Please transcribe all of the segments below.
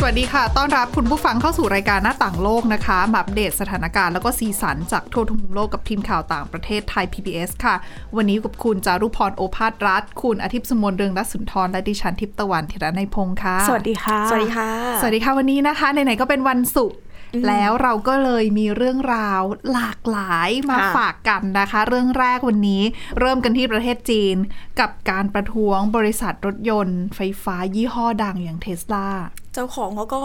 สวัสดีค่ะต้อนรับคุณผู้ฟังเข้าสู่รายการหน้าต่างโลกนะคะมาอัปเดตสถานการณ์แล้วก็สีสันจากทั่วทุกมุมโลกกับทีมข่าวต่างประเทศไทย PBS ค่ะวันนี้กับคุณจารุพรโอภาสรัตน์คุณอาทิตย์สมนเรืองรัตน์สุนทรและดิฉันทิพย์ตะวันธีระในพงค์ค่ะสวัสดีค่ะสวัสดีค่ะสวัสดีค่ะวันนี้นะคะไหนๆก็เป็นวันศุกร์แล้วเราก็เลยมีเรื่องราวหลากหลายมาฝากกันนะคะเรื่องแรกวันนี้เริ่มกันที่ประเทศจีนกับการประท้วงบริษัทรถยนต์ไฟฟ้ายี่ห้อดังอย่าง Tesla เจ้าของเขาก็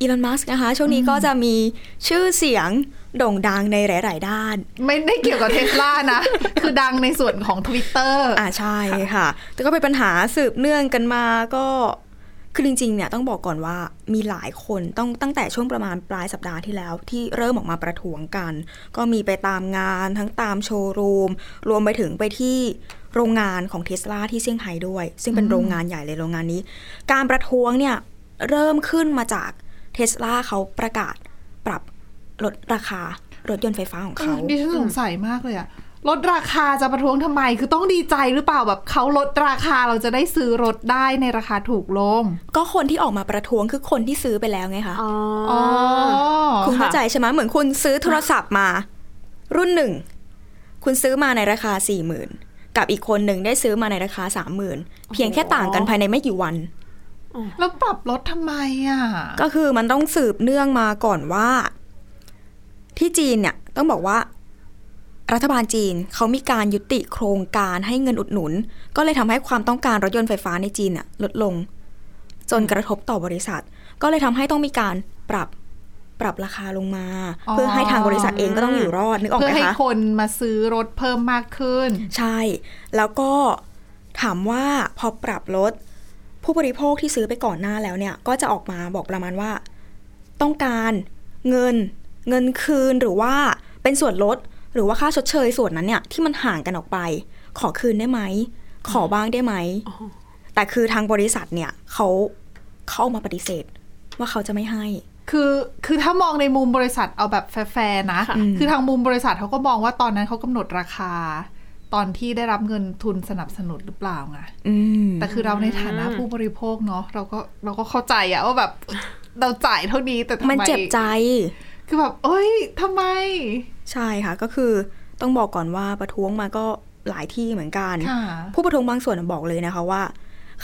อีลอน มัสก์นะคะช่วงนี้ก็จะมีชื่อเสียงโด่งดังในหลายๆด้านไม่ได้เกี่ยวกับ Tesla นะ คือดังในส่วนของ Twitter ใช่ค่ะแต่ก็เป็นปัญหาสืบเนื่องกันมาก็คือจริงๆเนี่ยต้องบอกก่อนว่ามีหลายคนต้องตั้งแต่ช่วงประมาณปลายสัปดาห์ที่แล้วที่เริ่มออกมาประท้วงกันก็มีไปตามงานทั้งตามโชว์รูมรวมไปถึงไปที่โรงงานของ Tesla ที่เซี่ยงไฮ้ด้วยซึ่งเป็นโรงงานใหญ่เลยโรงงานนี้การประท้วงเนี่ยเริ่มขึ้นมาจาก Tesla เขาประกาศปรับลดราคารถยนต์ไฟฟ้าของเขาดิฉันสงสัยมากเลยอะลดราคาจะประท้วงทำไมคือต้องดีใจหรือเปล่าแบบเขาลดราคาเราจะได้ซื้อรถได้ในราคาถูกลงก็คนที่ออกมาประท้วงคือคนที่ซื้อไปแล้วไงคะอ๋อคุณเข้าใจใช่ไหมเหมือนคุณซื้อโทรศัพท์มารุ่นหนึ่งคุณซื้อมาในราคา 40,000 กับอีกคนหนึ่งได้ซื้อมาในราคา 30,000 เพียงแค่ต่างกันภายในไม่กี่วันแล้วปรับลดทำไมอ่ะก็คือมันต้องสืบเนื่องมาก่อนว่าที่จีนเนี่ยต้องบอกว่ารัฐบาลจีนเขามีการยุติโครงการให้เงินอุดหนุนก็เลยทำให้ความต้องการรถยนต์ไฟฟ้าในจีนลดลงจนกระทบต่อบริษัทก็เลยทำให้ต้องมีการปรับราคาลงมาเพื่อให้ทางบริษัทเองก็ต้องอยู่รอดนึกออกไหมคะเพื่อให้คนมาซื้อรถเพิ่มมากขึ้นใช่แล้วก็ถามว่าพอปรับลดผู้บริโภคที่ซื้อไปก่อนหน้าแล้วเนี่ยก็จะออกมาบอกประมาณว่าต้องการเงินคืนหรือว่าเป็นส่วนลดหรือว่าค่าชดเชยส่วนนั้นเนี่ยที่มันห่างกันออกไปขอคืนได้ไหมขอบ้างได้ไหมแต่คือทางบริษัทเนี่ยเขาออกมาปฏิเสธว่าเขาจะไม่ให้คือถ้ามองในมุมบริษัทเอาแบบแฟร์ๆนะคือทางมุมบริษัทเขาก็มองว่าตอนนั้นเขากำหนดราคาตอนที่ได้รับเงินทุนสนับสนุนหรือเปล่าไงแต่คือเราในฐานะผู้บริโภคเนาะเราก็เข้าใจอะว่าแบบเราจ่ายเท่านี้แต่ทำไมมันเจ็บใจคือแบบเอ้ยทำไมใช่ค่ะก็คือต้องบอกก่อนว่าประท้วงมาก็หลายที่เหมือนกันผู้ประท้วงบางส่วนบอกเลยนะคะว่า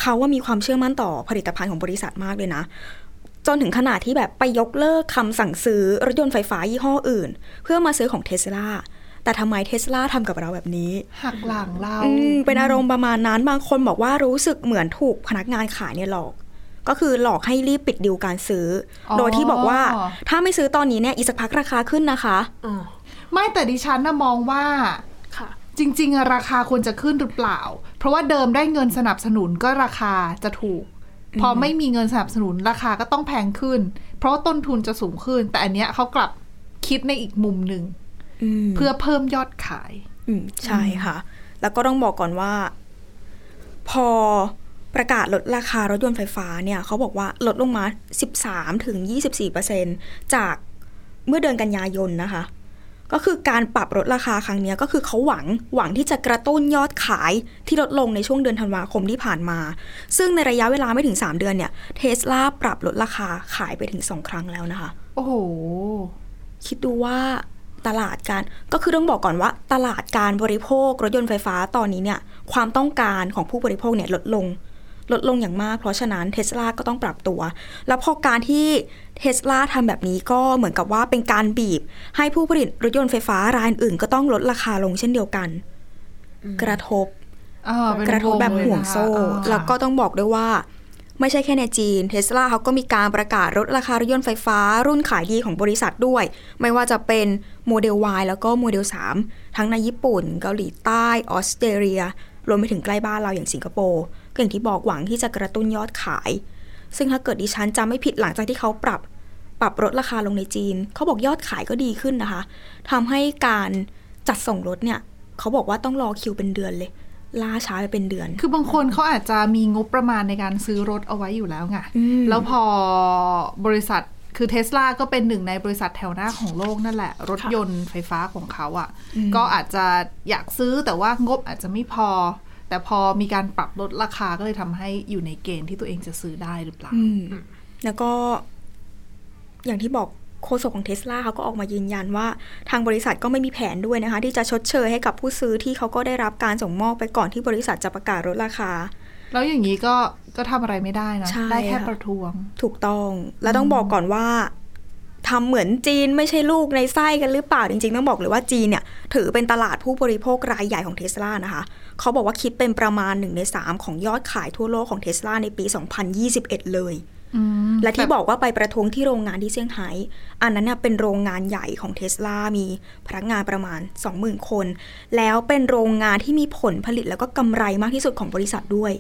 เขาว่ามีความเชื่อมั่นต่อผลิตภัณฑ์ของบริษัทมากเลยนะจนถึงขนาดที่แบบไปยกเลิกคำสั่งซื้อรถยนต์ไฟฟ้ายี่ห้ออื่นเพื่อมาซื้อของ Tesla แต่ทำไม Tesla ทำกับเราแบบนี้หักหลังเราเป็นอารมณ์ประมาณนั้นบางคนบอกว่ารู้สึกเหมือนถูกพนักงานขายเนี่ยหลอกก็คือหลอกให้รีบปิดดีลการซื้อโดยที่บอกว่าถ้าไม่ซื้อตอนนี้เนี่ยอีกสักพักราคาขึ้นนะคะไม่แต่ดิฉันนะมองว่าจริงๆราคาควรจะขึ้นหรือเปล่าเพราะว่าเดิมได้เงินสนับสนุนก็ราคาจะถูกพอไม่มีเงินสนับสนุนราคาก็ต้องแพงขึ้นเพราะต้นทุนจะสูงขึ้นแต่อันเนี้ยเขากลับคิดในอีกมุมหนึ่งเพื่อเพิ่มยอดขายใช่ค่ะแล้วก็ต้องบอกก่อนว่าพอประกาศลดราคารถยนต์ไฟฟ้าเนี่ยเขาบอกว่าลดลงมา 13-24% จากเมื่อเดือนกันยายนนะคะก็คือการปรับลดราคาครั้งนี้ก็คือเขาหวังที่จะกระตุ้นยอดขายที่ลดลงในช่วงเดือนธันวาคมที่ผ่านมาซึ่งในระยะเวลาไม่ถึง3เดือนเนี่ย Tesla ปรับลดราคาขายไปถึง2ครั้งแล้วนะคะโอ้โหคิดดูว่าตลาดการก็คือต้องบอกก่อนว่าตลาดการบริโภครถยนต์ไฟฟ้าตอนนี้เนี่ยความต้องการของผู้บริโภคเนี่ยลดลงอย่างมากเพราะฉะนั้น Tesla ก็ต้องปรับตัวแล้วพอการที่ Tesla ทำแบบนี้ก็เหมือนกับว่าเป็นการบีบให้ผู้ผลิตรถยนต์ไฟฟ้ารายอื่นก็ต้องลดราคาลงเช่นเดียวกันกระทบแบบห่วงโซ่แล้วก็ต้องบอกด้วยว่าไม่ใช่แค่ในจีน Tesla เขาก็มีการประกาศลดราคารถยนต์ไฟฟ้ารุ่นขายดีของบริษัทด้วยไม่ว่าจะเป็น Model Y แล้วก็ Model 3 ทั้งในญี่ปุ่นเกาหลีใต้ออสเตรเลียรวมไปถึงใกล้บ้านเราอย่างสิงคโปร์ก็อย่างที่บอกหวังที่จะกระตุ้นยอดขายซึ่งถ้าเกิดดิฉันจำไม่ผิดหลังจากที่เขาปรับลดราคาลงในจีนเขาบอกยอดขายก็ดีขึ้นนะคะทำให้การจัดส่งรถเนี่ยเขาบอกว่าต้องรอคิวเป็นเดือนเลย ล่าช้าไปเป็นเดือนคือบางคนเขาอาจจะมีงบประมาณในการซื้อรถเอาไว้อยู่แล้วไงแล้วพอบริษัทคือ Tesla ก็เป็นหนึ่งในบริษัทแถวหน้าของโลกนั่นแหละรถยนต์ไฟฟ้าของเขาอ่ะก็อาจจะอยากซื้อแต่ว่างบอาจจะไม่พอแต่พอมีการปรับลดราคาก็เลยทำให้อยู่ในเกณฑ์ที่ตัวเองจะซื้อได้หรือเปล่าแล้วก็อย่างที่บอกโฆษกของ Tesla เขาก็ออกมายืนยันว่าทางบริษัทก็ไม่มีแผนด้วยนะคะที่จะชดเชยให้กับผู้ซื้อที่เขาก็ได้รับการส่งมอบไปก่อนที่บริษัทจะประกาศลดราคาแล้วอย่างนี้ก็ทำอะไรไม่ได้นะได้แค่ประท้วงถูกต้องแล้วต้องบอกก่อนว่าทำเหมือนจีนไม่ใช่ลูกในไส้กันหรือเปล่าจริงๆต้องบอกเลยว่าจีนเนี่ยถือเป็นตลาดผู้บริโภครายใหญ่ของ Tesla นะคะเขาบอกว่าคิดเป็นประมาณ1ใน3ของยอดขายทั่วโลกของ Tesla ในปี2021เลยและที่บอกว่าไปประท้วงที่โรงงานที่เซี่ยงไฮ้อันนั้นเนี่ยเป็นโรงงานใหญ่ของ Tesla มีพนักงานประมาณ 20,000 คนแล้วเป็นโรงงานที่มีผลผลิตแล้วก็กำไรมากที่สุดของบริษัทด้วย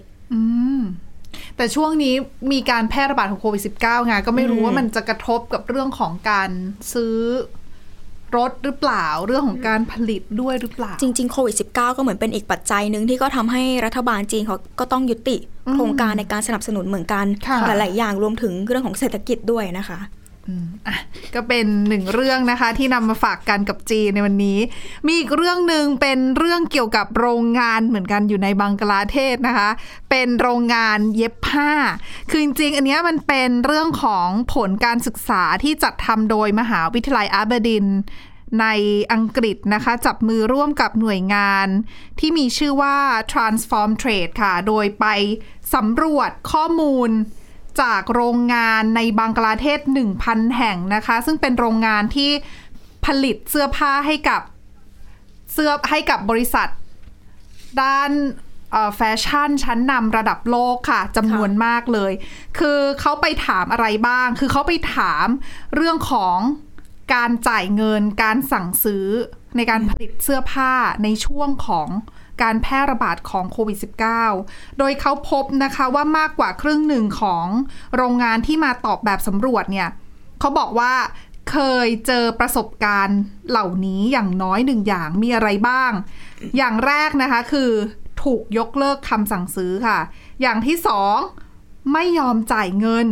แต่ช่วงนี้มีการแพร่ระบาดของโควิด -19 ไงก็ไม่รู้ว่ามันจะกระทบกับเรื่องของการซื้อรถหรือเปล่าเรื่องของการผลิตด้วยหรือเปล่าจริงๆโควิด -19 ก็เหมือนเป็นอีกปัจจัยนึงที่ก็ทำให้รัฐบาลจีนเขาก็ต้องยุติโครงการในการสนับสนุนเหมือนกันหลายๆอย่างรวมถึงเรื่องของเศรษฐกิจด้วยนะคะก็เป็นหนึ่งเรื่องนะคะที่นำมาฝากกันกับจีนในวันนี้มีอีกเรื่องนึงเป็นเรื่องเกี่ยวกับโรงงานเหมือนกันอยู่ในบังกลาเทศนะคะเป็นโรงงานเย็บผ้าคือจริงๆอันนี้มันเป็นเรื่องของผลการศึกษาที่จัดทำโดยมหาวิทยาลัยอาร์เบดินในอังกฤษนะคะจับมือร่วมกับหน่วยงานที่มีชื่อว่า Transform Trade ค่ะโดยไปสำรวจข้อมูลจากโรงงานในบังกลาเทศ 1,000 แห่งนะคะซึ่งเป็นโรงงานที่ผลิตเสื้อผ้าให้กับบริษัทด้านแฟชั่นชั้นนำระดับโลกค่ะจำนวนมากเลยคือเขาไปถามอะไรบ้างคือเขาไปถามเรื่องของการจ่ายเงินการสั่งซื้อในการผลิตเสื้อผ้าในช่วงของการแพร่ระบาดของโควิด -19 โดยเขาพบนะคะว่ามากกว่าครึ่งหนึ่งของโรงงานที่มาตอบแบบสำรวจเนี่ยเขาบอกว่าเคยเจอประสบการณ์เหล่านี้อย่างน้อยหนึ่งอย่างมีอะไรบ้างอย่างแรกนะคะคือถูกยกเลิกคำสั่งซื้อค่ะอย่างที่สองไม่ยอมจ่ายเงิน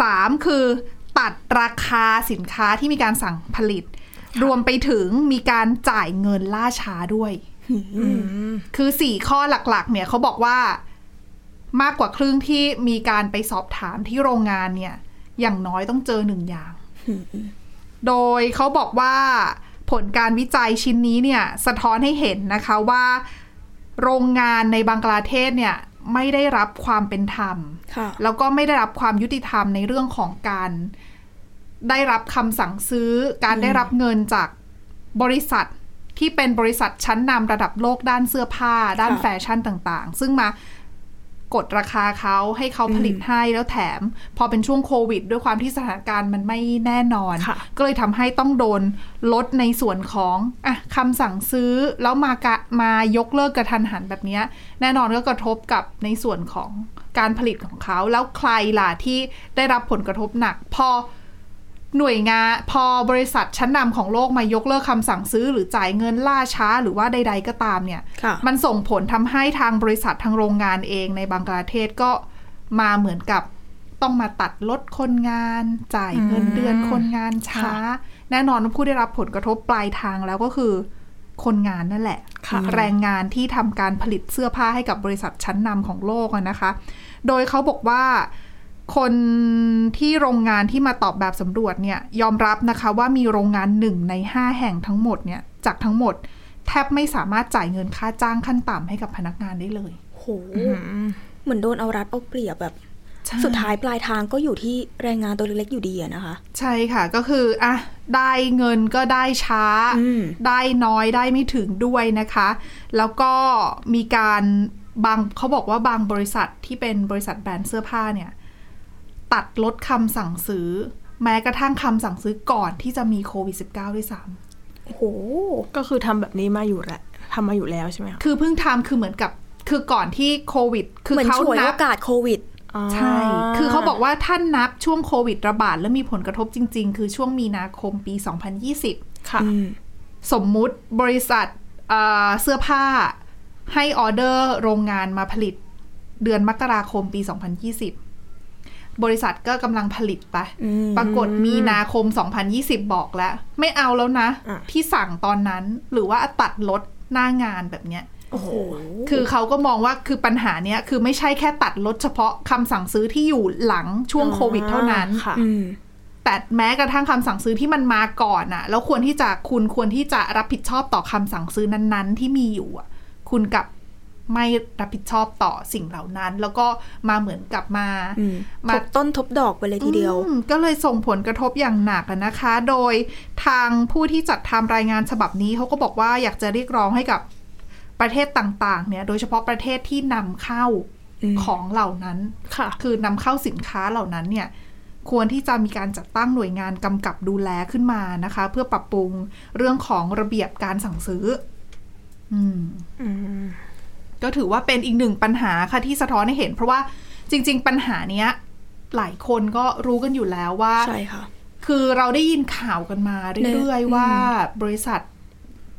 สามคือตัดราคาสินค้าที่มีการสั่งผลิตรวมไปถึงมีการจ่ายเงินล่าช้าด้วยคือ4ข้อหลักๆเนี่ยเขาบอกว่ามากกว่าครึ่งที่มีการไปสอบถามที่โรงงานเนี่ยอย่างน้อยต้องเจอ1อย่างโดยเขาบอกว่าผลการวิจัยชิ้นนี้เนี่ยสะท้อนให้เห็นนะคะว่าโรงงานในบังกลาเทศเนี่ยไม่ได้รับความเป็นธรรมแล้วก็ไม่ได้รับความยุติธรรมในเรื่องของการได้รับคำสั่งซื้อการได้รับเงินจากบริษัทที่เป็นบริษัทชั้นนำระดับโลกด้านเสื้อผ้าด้านแฟชั่นต่างๆซึ่งมากดราคาเขาให้เขาผลิตให้แล้วแถมพอเป็นช่วงโควิดด้วยความที่สถานการณ์มันไม่แน่นอนก็เลยทำให้ต้องโดนลดในส่วนของคำสั่งซื้อแล้วมายกเลิกกระทันหันแบบนี้แน่นอนก็กระทบกับในส่วนของการผลิตของเขาแล้วใครล่ะที่ได้รับผลกระทบหนักพอหน่วยงานพอบริษัทชั้นนำของโลกมายกเลิกคำสั่งซื้อหรือจ่ายเงินล่าช้าหรือว่าใดๆก็ตามเนี่ยมันส่งผลทำให้ทางบริษัททางโรงงานเองในบังกลาเทศก็มาเหมือนกับต้องมาตัดลดคนงานจ่ายเงินเดือนคนงานช้าแน่นอนว่าผู้ได้รับผลกระทบปลายทางแล้วก็คือคนงานนั่นแหละแรงงานที่ทำการผลิตเสื้อผ้าให้กับบริษัทชั้นนำของโลกนะคะโดยเขาบอกว่าคนที่โรงงานที่มาตอบแบบสำรวจเนี่ยยอมรับนะคะว่ามีโรงงาน1ใน5แห่งทั้งหมดเนี่ยจากทั้งหมดแทบไม่สามารถจ่ายเงินค่าจ้างขั้นต่ำให้กับพนักงานได้เลยโหเหมือนโดนเอารัดเอาเปรียบแบบสุดท้ายปลายทางก็อยู่ที่แรงงานตัวเล็กๆอยู่ดีนะคะใช่ค่ะก็คือได้เงินก็ได้ช้าได้น้อยได้ไม่ถึงด้วยนะคะแล้วก็มีการเขาบอกว่าบางบริษัทที่เป็นบริษัทแบรนด์เสื้อผ้าเนี่ยตัดลดคำสั่งซื้อแม้กระทั่งคำสั่งซื้อก่อนที่จะมีโควิด -19 ด้วยซ้ำโอ้โหก็คือทำแบบนี้มาอยู่แล้วทำมาอยู่แล้วใช่ไหมคือเพิ่งทำคือเหมือนกับคือก่อนที่โควิดคือเขานับโอกาสโควิดใช่คือเขาบอกว่าท่านนับช่วงโควิดระบาดและมีผลกระทบจริงๆคือช่วงมีนาคมปี2020ค่ะสมมุติบริษัทเสื้อผ้า ให้ออเดอร์โรงงานมาผลิตเดือนมกราคมปี2020บริษัทก็กำลังผลิตไปปรากฏมีนาคม2020บอกแล้วไม่เอาแล้วนะที่สั่งตอนนั้นหรือว่าตัดลดหน้างานแบบเนี้ยโอ้โหคือเขาก็มองว่าคือปัญหาเนี้ยคือไม่ใช่แค่ตัดลดเฉพาะคำสั่งซื้อที่อยู่หลังช่วงโควิดเท่านั้นแต่แม้กระทั่งคำสั่งซื้อที่มันมาก่อนอะแล้วควรที่จะรับผิดชอบต่อคำสั่งซื้อนั้นๆที่มีอยู่อะคุณกับไม่รับผิดชอบต่อสิ่งเหล่านั้นแล้วก็มาเหมือนกับมาทบต้นทบดอกไปเลยทีเดียวก็เลยส่งผลกระทบอย่างหนักนะคะโดยทางผู้ที่จัดทำรายงานฉบับนี้เขาก็บอกว่าอยากจะเรียกร้องให้กับประเทศต่างๆเนี่ยโดยเฉพาะประเทศที่นำเข้าของเหล่านั้น คือนำเข้าสินค้าเหล่านั้นเนี่ยควรที่จะมีการจัดตั้งหน่วยงานกำกับดูแลขึ้นมานะคะเพื่อปรับปรุงเรื่องของระเบียบการสั่งซื้อก็ถือว่าเป็นอีกหนึ่งปัญหาค่ะที่สะท้อนให้เห็นเพราะว่าจริงๆปัญหาเนี้ยหลายคนก็รู้กันอยู่แล้วว่าใช่ค่ะคือเราได้ยินข่าวกันมาเรื่อยๆว่าบริษัท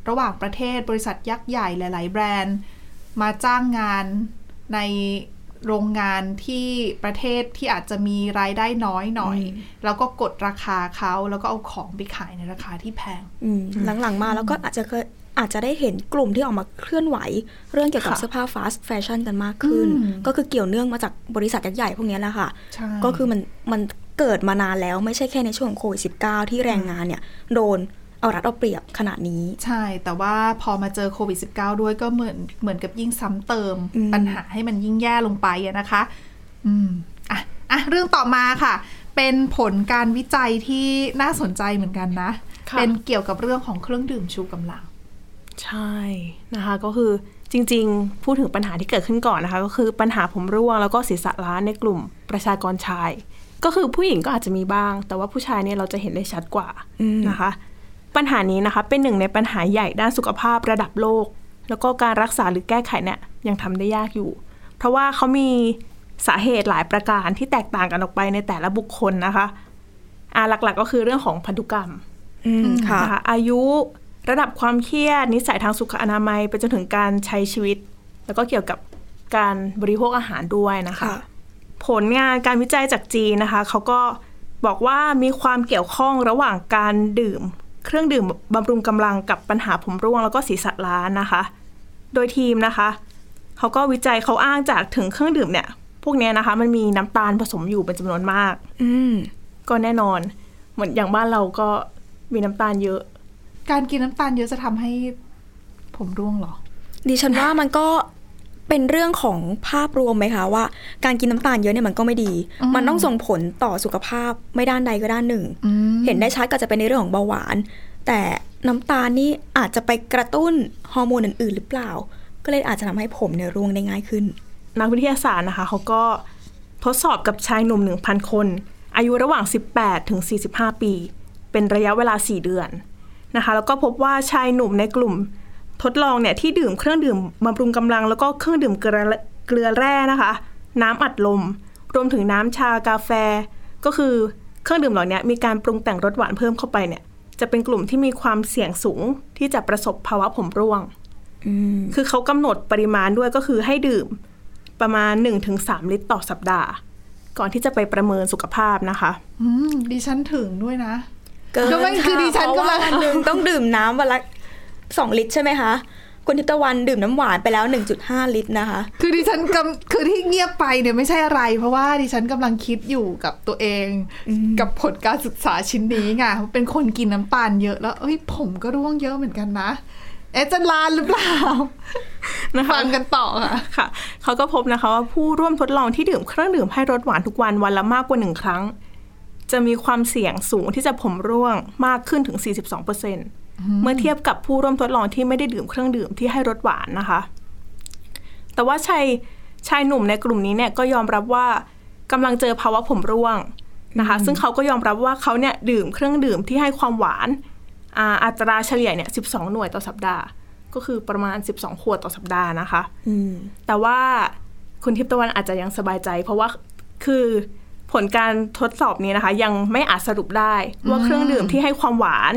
ระหว่างประเทศบริษัทยักษ์ใหญ่หลายๆแบรนด์มาจ้างงานในโรงงานที่ประเทศที่อาจจะมีรายได้น้อยหน่อยแล้วก็กดราคาเขาแล้วก็เอาของไปขายในราคาที่แพงหลังๆมาแล้วก็อาจจะได้เห็นกลุ่มที่ออกมาเคลื่อนไหวเรื่องเกี่ยวกับเสื้อผ้าฟาสต์แฟชั่นกันมากขึ้นก็คือเกี่ยวเนื่องมาจากบริษัทใหญ่ๆพวกนี้แหละค่ะก็คือมันเกิดมานานแล้วไม่ใช่แค่ในช่วงโควิด-19 ที่แรงงานเนี่ยโดนเอารัดเอาเปรียบขนาดนี้ใช่แต่ว่าพอมาเจอโควิด-19 ด้วยก็เหมือนกับยิ่งซ้ำเติมปัญหาให้มันยิ่งแย่ลงไปนะคะอ่ะเรื่องต่อมาค่ะเป็นผลการวิจัยที่น่าสนใจเหมือนกันนะเป็นเกี่ยวกับเรื่องของเครื่องดื่มชูกำลังใช่นะคะก็คือจริงๆพูดถึงปัญหาที่เกิดขึ้นก่อนนะคะก็คือปัญหาผมร่วงแล้วก็ศีรษะล้านในกลุ่มประชากรชายก็คือผู้หญิงก็อาจจะมีบ้างแต่ว่าผู้ชายเนี่ยเราจะเห็นได้ชัดกว่านะคะปัญหานี้นะคะเป็นหนึ่งในปัญหาใหญ่ด้านสุขภาพระดับโลกแล้วก็การรักษาหรือแก้ไขเนี่ยยังทำได้ยากอยู่เพราะว่าเขามีสาเหตุหลายประการที่แตกต่างกันออกไปในแต่ละบุคคลนะคะหลักๆก็คือเรื่องของพันธุกรรมนะคะอายุระดับความเครียดนิสัยทางสุขอนามัยไปจนถึงการใช้ชีวิตแล้วก็เกี่ยวกับการบริโภคอาหารด้วยนะคะผลงานการวิจัยจากจีนนะคะเขาก็บอกว่ามีความเกี่ยวข้องระหว่างการดื่มเครื่องดื่มบำรุงกำลังกับปัญหาผมร่วงแล้วก็ศีรษะล้านนะคะโดยทีมนะคะเขาก็วิจัยเขาอ้างจากถึงเครื่องดื่มเนี่ยพวกนี้นะคะมันมีน้ำตาลผสมอยู่เป็นจำนวนมากก็แน่นอนเหมือนอย่างบ้านเราก็มีน้ำตาลเยอะการกินน้ำตาลเยอะจะทำให้ผมร่วงหรอดิฉันว่ามันก็เป็นเรื่องของภาพรวมไหมคะว่าการกินน้ำตาลเยอะเนี่ยมันก็ไม่ดีมันต้องส่งผลต่อสุขภาพไม่ด้านใดก็ด้านหนึ่งเห็นได้ชัดก็จะเป็นในเรื่องของเบาหวานแต่น้ำตาลนี่อาจจะไปกระตุ้นฮอร์โมนอื่นๆหรือเปล่าก็เลยอาจจะทำให้ผมเนี่ยร่วงได้ง่ายขึ้นนักวิทยาศาสตร์นะคะเขาก็ทดสอบกับชายหนุ่ม 1,000 คนอายุระหว่าง18ถึง45ปีเป็นระยะเวลา4เดือนนะคะแล้วก็พบว่าชายหนุ่มในกลุ่มทดลองเนี่ยที่ดื่มเครื่องดื่มบำรุงกำลังแล้วก็เครื่องดื่มเกลือแร่นะคะน้ำอัดลมรวมถึงน้ำชากาแฟก็คือเครื่องดื่มเหล่านี้มีการปรุงแต่งรสหวานเพิ่มเข้าไปเนี่ยจะเป็นกลุ่มที่มีความเสี่ยงสูงที่จะประสบภาวะผมร่วงคือเขากำหนดปริมาณด้วยก็คือให้ดื่มประมาณ 1-3 ลิตรต่อสัปดาห์ก่อนที่จะไปประเมินสุขภาพนะคะดิฉันถึงด้วยนะก็ไม่คือดิฉันก็วันหนึ่งต้องดื่มน้ำวันละ2ลิตรใช่ไหมคะคุณทิพย์ตะวันดื่มน้ำหวานไปแล้ว 1.5 ลิตรนะคะคือดิฉันคือที่เงียบไปเนี่ยไม่ใช่อะไรเพราะว่าดิฉันกำลังคิดอยู่กับตัวเองกับผลการศึกษาชิ้นนี้ไงเป็นคนกินน้ำตาลเยอะแล้วเอ้ยผมก็ร่วงเยอะเหมือนกันนะเอ๊ะจะลานหรือเปล่าฟังกันต่อค่ะเขาก็พบนะคะว่าผู้ร่วมทดลองที่ดื่มเครื่องดื่มให้รสหวานทุกวันวันละมากกว่า1ครั้งจะมีความเสี่ยงสูงที่จะผมร่วงมากขึ้นถึง 42% เมื่อเทียบกับผู้ร่วมทดลองที่ไม่ได้ดื่มเครื่องดื่มที่ให้รสหวานนะคะแต่ว่าชายหนุ่มในกลุ่มนี้เนี่ยก็ยอมรับว่ากำลังเจอภาวะผมร่วงนะคะซึ่งเขาก็ยอมรับว่าเขาเนี่ยดื่มเครื่องดื่มที่ให้ความหวานอัตราเฉลี่ยเนี่ย12หน่วยต่อสัปดาห์ก็คือประมาณ12ขวดต่อสัปดาห์นะคะแต่ว่าคุณทิพย์ตะวันอาจจะยังสบายใจเพราะว่าคือผลการทดสอบนี้นะคะยังไม่อาจสรุปได้ว่าเครื่องดื่มที่ให้ความหวาน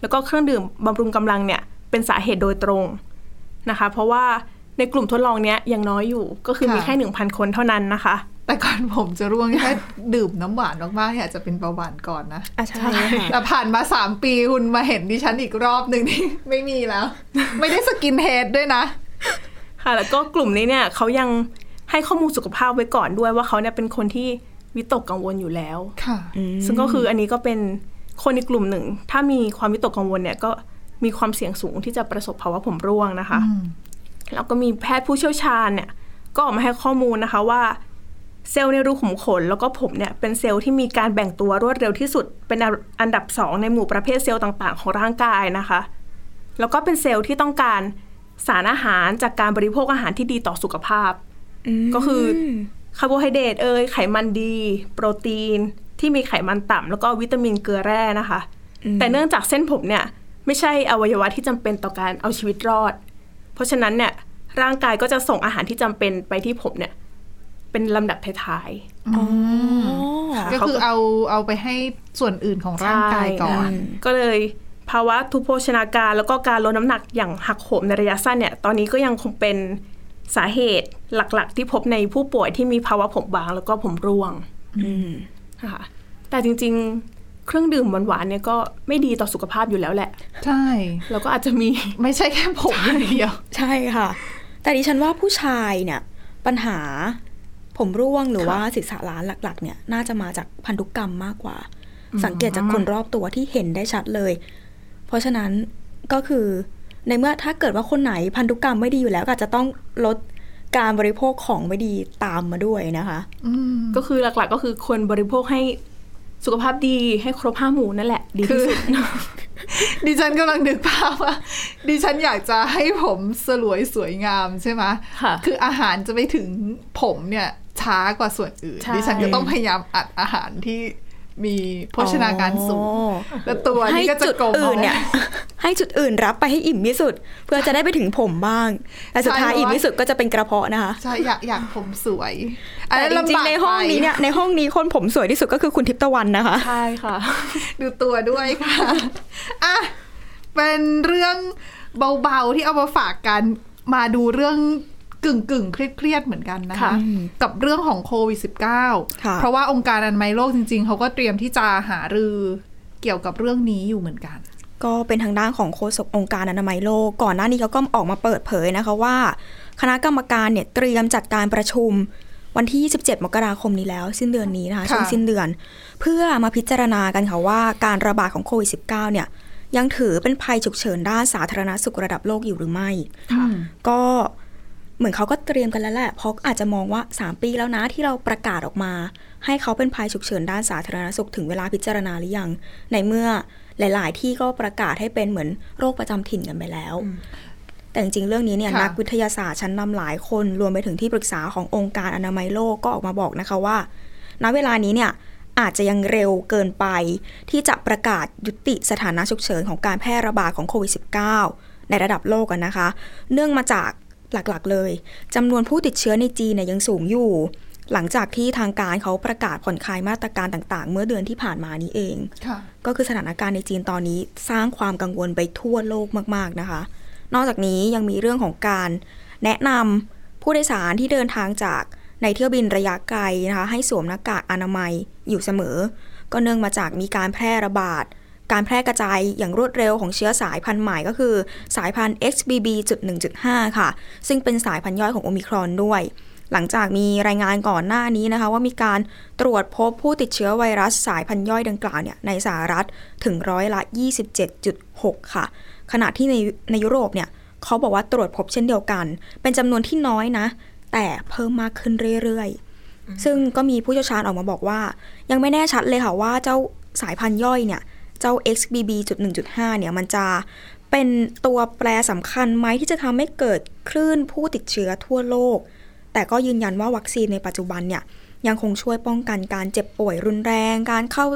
แล้วก็เครื่องดื่มบำรุงกำลังเนี่ยเป็นสาเหตุโดยตรงนะคะเพราะว่า ในกลุ่มทดลองเนี้ยยังน้อยอยู่ก็คือมีแค่ 1,000 คนเท่านั้นนะคะแต่ก่อนผมจะร่วงแค่ดื่มน้ำหวานมากๆเนี่ยอาจจะเป็นเบาหวานก่อนนะใช่แต่ผ่านมา3ปีคุณมาเห็นดิฉันอีกรอบนึงนี่ไม่มีแล้วไม่ได้สกินเฮดด้วยนะค่ะแล้วก็กลุ่มนี้เนี่ยเขายังให้ข้อมูลสุขภาพไว้ก่อนด้วยว่าเขาเนี่ยเป็นคนที่วิตกกังวลอยู่แล้วค่ะซึ่งก็คืออันนี้ก็เป็นคนในกลุ่มหนึ่งถ้ามีความวิตกกังวลเนี่ยก็มีความเสี่ยงสูงที่จะประสบภาวะผมร่วงนะคะแล้วก็มีแพทย์ผู้เชี่ยวชาญเนี่ยก็ออกมาให้ข้อมูลนะคะว่าเซลล์ในรูขุมขนแล้วก็ผมเนี่ยเป็นเซลล์ที่มีการแบ่งตัวรวดเร็วที่สุดเป็นอันดับ2ในหมู่ประเภทเซลล์ต่างๆของร่างกายนะคะแล้วก็เป็นเซลล์ที่ต้องการสารอาหารจากการบริโภคอาหารที่ดีต่อสุขภาพก็คือคาร์โบไฮเดรตไขมันดีโปรตีนที่มีไขมันต่ำแล้วก็วิตามินเกลือแร่นะคะแต่เนื่องจากเส้นผมเนี่ยไม่ใช่อวัยวะที่จำเป็นต่อการเอาชีวิตรอดเพราะฉะนั้นเนี่ยร่างกายก็จะส่งอาหารที่จำเป็นไปที่ผมเนี่ยเป็นลำดับท้ายๆก็คือเอาไปให้ส่วนอื่นของร่างกายก่อนก็เลยภาวะทุพโภชนาการแล้วก็การลดน้ำหนักอย่างหักโหมในระยะสั้นเนี่ยตอนนี้ก็ยังคงเป็นสาเหตุหลักๆที่พบในผู้ป่วยที่มีภาวะผมบางแล้วก็ผมร่วงค่ะแต่จริงๆเครื่องดื่มหวานๆเนี่ยก็ไม่ดีต่อสุขภาพอยู่แล้วแหละใช่แล้วก็อาจจะมีไม่ใช่แค่ผมอย่างเดียวใช่ค่ะแต่ดิฉันว่าผู้ชายเนี่ยปัญหาผมร่วงหรือว่าศีรษะล้านหลักๆเนี่ยน่าจะมาจากพันธุกรรมมากกว่าสังเกตจากคนรอบตัวที่เห็นได้ชัดเลยเพราะฉะนั้นก็คือในเมื่อถ้าเกิดว่าคนไหนพันธุกรรมไม่ดีอยู่แล้วก็อาจจะต้องลดการบริโภคของไม่ดีตามมาด้วยนะคะก็คือหลักๆก็คือควรบริโภคให้สุขภาพดีให้ครบ5หมู่นั่นแหละดีที่สุด ดิฉันกำลังนึกภาพว่าดิฉันอยากจะให้ผมสลวยสวยงามใช่ไหม คืออาหารจะไปถึงผมเนี่ยช้ากว่าส่วนอื่นดิฉันก็ต้องพยายามอัดอาหารที่มีโภชนาการสูงแล้วตัวนี้ก็จะกลมเอาเนี่ยให้จุดอื่นรับไปให้อิ่มที่สุดเพื่อจะได้ไปถึงผมบ้างแต่สุดท้ายอิ่มที่สุดก็จะเป็นกระเพาะนะคะใช่อยากผมสวยแต่จริงๆในห้องนี้เนี่ยในห้องนี้คนผมสวยที่สุดก็คือคุณทิพย์ตะวันนะคะใช่ค่ะดูตัวด้วยค่ะอ่ะเป็นเรื่องเบาๆที่เอามาฝากกันมาดูเรื่องกึ่งเครียดเหมือนกันนะคะกับเรื่องของโควิด -19 เพราะว่าองค์การอนามัยโลกจริงๆเขาก็เตรียมที่จะหารือเกี่ยวกับเรื่องนี้อยู่เหมือนกันก็เป็นทางด้านของโฆษกองค์การอนามัยโลกก่อนหน้านี้เขาก็ออกมาเปิดเผยนะคะว่าคณะกรรมการเนี่ยเตรียมจัดการประชุมวันที่27มกราคมนี้แล้วสิ้นเดือนนี้นะคะช่วงสิ้นเดือนเพื่อมาพิจารณากันค่ะว่าการระบาดของโควิด -19 เนี่ยยังถือเป็นภัยฉุกเฉินด้านสาธารณสุขระดับโลกอยู่หรือไม่ก็เหมือนเขาก็เตรียมกันแล้วแหละเพราะอาจจะมองว่า3ปีแล้วนะที่เราประกาศออกมาให้เขาเป็นภัยฉุกเฉินด้านสาธารณสุขถึงเวลาพิจารณาหรือยังในเมื่อหลายๆที่ก็ประกาศให้เป็นเหมือนโรคประจำถิ่นกันไปแล้วแต่จริงๆเรื่องนี้เนี่ยนักวิทยาศาสตร์ชั้นนำหลายคนรวมไปถึงที่ปรึกษาขององค์การอนามัยโลกก็ออกมาบอกนะคะว่าณเวลานี้เนี่ยอาจจะยังเร็วเกินไปที่จะประกาศยุติสถานะฉุกเฉินของการแพร่ระบาดของโควิด -19 ในระดับโลกกันนะคะเนื่องมาจากหลักๆเลยจำนวนผู้ติดเชื้อในจีนเนี่ยยังสูงอยู่หลังจากที่ทางการเขาประกาศผ่อนคลายมาตรการต่างๆเมื่อเดือนที่ผ่านมานี้เองก็คือสถานการณ์ในจีนตอนนี้สร้างความกังวลไปทั่วโลกมากๆนะคะนอกจากนี้ยังมีเรื่องของการแนะนำผู้โดยสารที่เดินทางจากในเที่ยวบินระยะไกลนะคะให้สวมหน้ากากอนามัยอยู่เสมอก็เนื่องมาจากมีการแพร่ระบาดการแพร่กระจายอย่างรวดเร็วของเชื้อสายพันธุ์ใหม่ก็คือสายพันธุ์ XBB.1.5 ค่ะซึ่งเป็นสายพันธุ์ย่อยของโอมิครอนด้วยหลังจากมีรายงานก่อนหน้านี้นะคะว่ามีการตรวจพบผู้ติดเชื้อไวรัสสายพันธุ์ย่อยดังกล่าวเนี่ยในสหรัฐถึง27.6% ค่ะขณะที่ในยุโรปเนี่ยเขาบอกว่าตรวจพบเช่นเดียวกันเป็นจำนวนที่น้อยนะแต่เพิ่มมากขึ้นเรื่อยๆซึ่งก็มีผู้เชี่ยวชาญออกมาบอกว่ายังไม่แน่ชัดเลยค่ะว่าเจ้าสายพันธุ์ย่อยเนี่ยเจ้า XBB.1.5 เนี่ยมันจะเป็นตัวแปรสำคัญไหมที่จะทำให้เกิดคลื่นผู้ติดเชื้อทั่วโลกแต่ก็ยืนยันว่าวัคซีนในปัจจุบันเนี่ยยังคงช่วยป้องกันการเจ็บป่วยรุนแรงการเข้า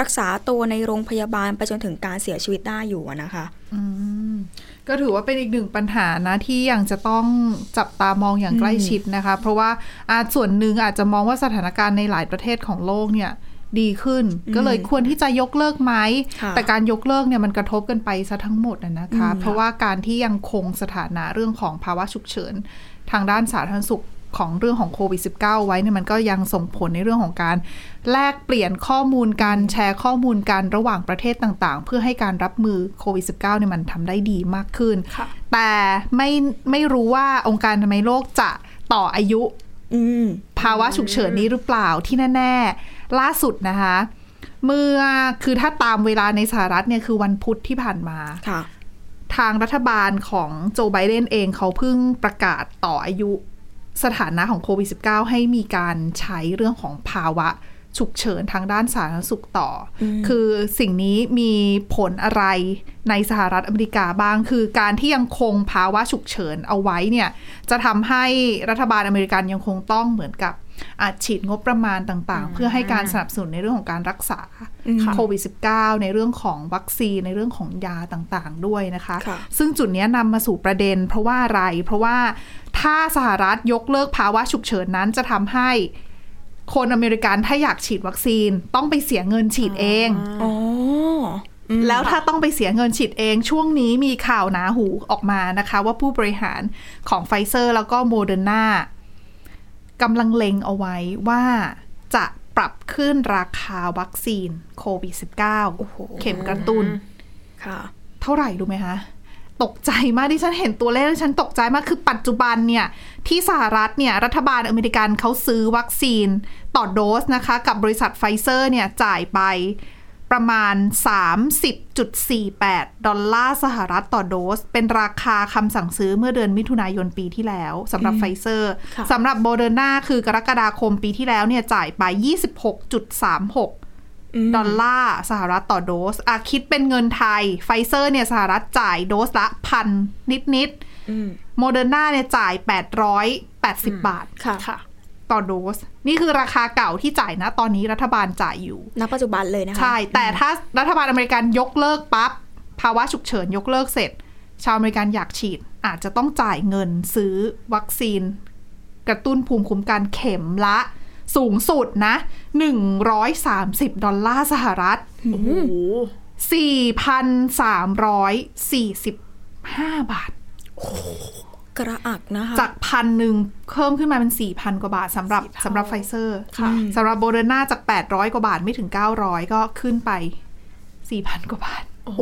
รักษาตัวในโรงพยาบาลไปจนถึงการเสียชีวิตได้อยู่นะคะก็ถือว่าเป็นอีกหนึ่งปัญหานะที่ยังจะต้องจับตามองอย่างใกล้ชิดนะคะเพราะว่าส่วนหนึ่งอาจจะมองว่าสถานการณ์ในหลายประเทศของโลกเนี่ย ดีขึ้นก็เลยควรที่จะยกเลิกไหมแต่การยกเลิกเนี่ยมันกระทบกันไปซะทั้งหมดนะคะเพราะว่าการที่ยังคงสถานะเรื่องของภาวะฉุกเฉินทางด้านสาธารณสุขของเรื่องของโควิด -19 ไว้เนี่ยมันก็ยังส่งผลในเรื่องของการแลกเปลี่ยนข้อมูลการแชร์ข้อมูลการระหว่างประเทศต่างๆเพื่อให้การรับมือโควิด -19 เนี่ยมันทำได้ดีมากขึ้นแต่ไม่รู้ว่าองค์การอนามัยโลกจะต่ออายุภาวะฉุกเฉินนี้หรือเปล่าที่แน่ๆล่าสุดนะคะเมื่อคือถ้าตามเวลาในสหรัฐเนี่ยคือวันพุธที่ผ่านมาทางรัฐบาลของโจไบเดนเองเขาเพิ่งประกาศต่ออายุสถานะของโควิด -19 ให้มีการใช้เรื่องของภาวะฉุกเฉินทางด้านสาธารณสุขต่อคือสิ่งนี้มีผลอะไรในสหรัฐอเมริกาบ้างคือการที่ยังคงภาวะฉุกเฉินเอาไว้เนี่ยจะทำให้รัฐบาลอเมริกันยังคงต้องเหมือนกับอัดฉีดงบประมาณต่างๆเพื่อให้การสนับสนุนในเรื่องของการรักษาโควิด -19 ในเรื่องของวัคซีนในเรื่องของยาต่างๆด้วยนะคะซึ่งจุดนี้นำมาสู่ประเด็นเพราะว่าอะไรเพราะว่าถ้าสหรัฐยกเลิกภาวะฉุกเฉินนั้นจะทำให้คนอเมริกันถ้าอยากฉีดวัคซีนต้องไปเสียเงินฉีดเองแล้วถ้าต้องไปเสียเงินฉีดเองช่วงนี้มีข่าวหนาหูออกมานะคะว่าผู้บริหารของ Pfizer แล้วก็ Moderna กำลังเล็งเอาไว้ว่าจะปรับขึ้นราคาวัคซีนโควิด -19 เข็มกระตุ้นเท่าไหร่รู้ไหมคะตกใจมากที่ฉันเห็นตัวเลขแล้วฉันตกใจมากคือปัจจุบันเนี่ยที่สหรัฐเนี่ยรัฐบาลอเมริกันเขาซื้อวัคซีนต่อโดสนะคะกับบริษัทไฟเซอร์เนี่ยจ่ายไปประมาณ $30.48 ดอลลาร์สหรัฐต่อโดสเป็นราคาคำสั่งซื้อเมื่อเดือนมิถุนายนปีที่แล้วสำหรับไฟเซอร์สำหรับโมเดอร์นาคือกรกฎาคมปีที่แล้วเนี่ยจ่ายไป 26.36 ดอลลาร์สหรัฐต่อโดสคิดเป็นเงินไทยไฟเซอร์เนี่ยสหรัฐจ่ายโดสละ 1,000 นิดๆโมเดอร์นาเนี่ยจ่าย880 บาทค่ะต่อโดสนี่คือราคาเก่าที่จ่ายนะตอนนี้รัฐบาลจ่ายอยู่ณปัจจุบันเลยนะคะใช่แต่ถ้ารัฐบาลอเมริกันยกเลิกปั๊บภาวะฉุกเฉินยกเลิกเสร็จชาวอเมริกันอยากฉีดอาจจะต้องจ่ายเงินซื้อวัคซีนกระตุ้นภูมิคุ้มกันเข็มละสูงสุดนะ130ดอลลาร์สหรัฐโอ้โห 4,345 บาทโอ้กระอักนะคะจาก 1,000 เพิ่มขึ้นมาเป็น 4,000 กว่าบาทสำหรับไฟเซอร์สำหรับโมเดอร์นาจาก 800 กว่าบาทไม่ถึง 900 ก็ขึ้นไป 4,000 กว่าบาทโอ้โห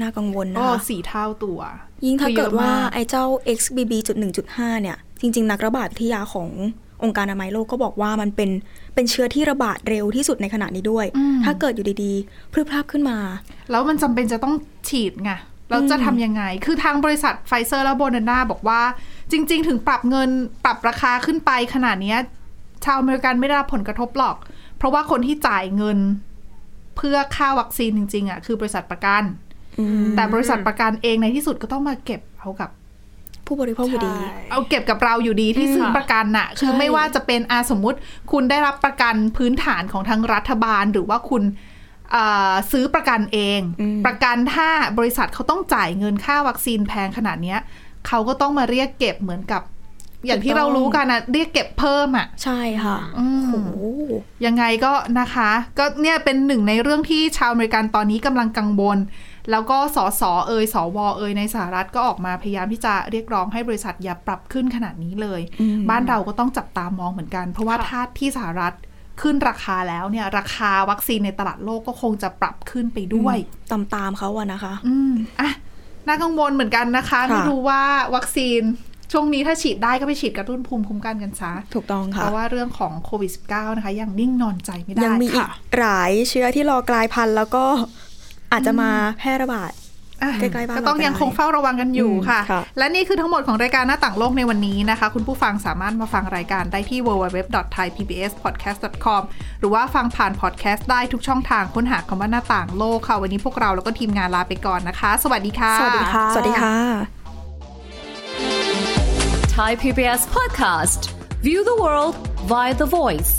น่ากังวลนะคะ4เท่าตัวยิ่งถ้าเกิดว่าไอ้เจ้า XBB.1.5 เนี่ยจริงๆนักระบาดวิทยาขององค์การอนามัยโลกก็บอกว่ามันเป็นเชื้อที่ระบาดเร็วที่สุดในขณะนี้ด้วยถ้าเกิดอยู่ดีๆพรึบพรับขึ้นมาแล้วมันจำเป็นจะต้องฉีดไงเราจะทำยังไงคือทางบริษัท Pfizer และ Moderna บอกว่าจริงๆถึงปรับราคาขึ้นไปขนาดนี้ชาวอเมริกันไม่ได้รับผลกระทบหรอกเพราะว่าคนที่จ่ายเงินเพื่อค่าวัคซีนจริงๆคือบริษัทประกันแต่บริษัทประกันเองในที่สุดก็ต้องมาเก็บเอากับผู้บริโภคอยู่ดีเอาเก็บกับเราอยู่ดีที่ซื้อประกันน่ะคือไม่ว่าจะเป็นสมมุติคุณได้รับประกันพื้นฐานของทางรัฐบาลหรือว่าคุณซื้อประกันเองประกันถ้าบริษัทเขาต้องจ่ายเงินค่าวัคซีนแพงขนาดนี้เขาก็ต้องมาเรียกเก็บเหมือนกับอย่างที่เรารู้กันนะเรียกเก็บเพิ่มใช่ค่ะยังไงก็นะคะก็เนี่ยเป็นหนึ่งในเรื่องที่ชาวอเมริกันตอนนี้กำลังกังวลแล้วก็สสเอยสวเอยในสหรัฐก็ออกมาพยายามที่จะเรียกร้องให้บริษัทอย่าปรับขึ้นขนาดนี้เลยบ้านเราก็ต้องจับตามองเหมือนกันเพราะว่าถ้าที่สหรัฐขึ้นราคาแล้วเนี่ยราคาวัคซีนในตลาดโลกก็คงจะปรับขึ้นไปด้วยตามเขาอะนะคะน่ากังวลเหมือนกันนะคะไม่รู้ว่าวัคซีนช่วงนี้ถ้าฉีดได้ก็ไปฉีดกระตุ้นภูมิคุ้มกันกันซะถูกต้องค่ะเพราะว่าเรื่องของโควิด -19 นะคะยังนิ่งนอนใจไม่ได้ยังมีอีกหลายเชื้อที่รอกลายพันธุ์แล้วก็อาจจะมาแพร่ระบาดใกล้ๆบ้านก็ต้องยังคงเฝ้าระวังกันอยู่ค่ะและนี่คือทั้งหมดของรายการหน้าต่างโลกในวันนี้นะคะคุณผู้ฟังสามารถมาฟังรายการได้ที่ www.thaipbspodcast.com หรือว่าฟังผ่านพอดแคสต์ได้ทุกช่องทางค้นหาคำว่าหน้าต่างโลกค่ะวันนี้พวกเราแล้วก็ทีมงานลาไปก่อนนะคะสวัสดีค่ะสวัสดีค่ะสวัสดีค่ะ Thai PBS Podcast View the world via the voice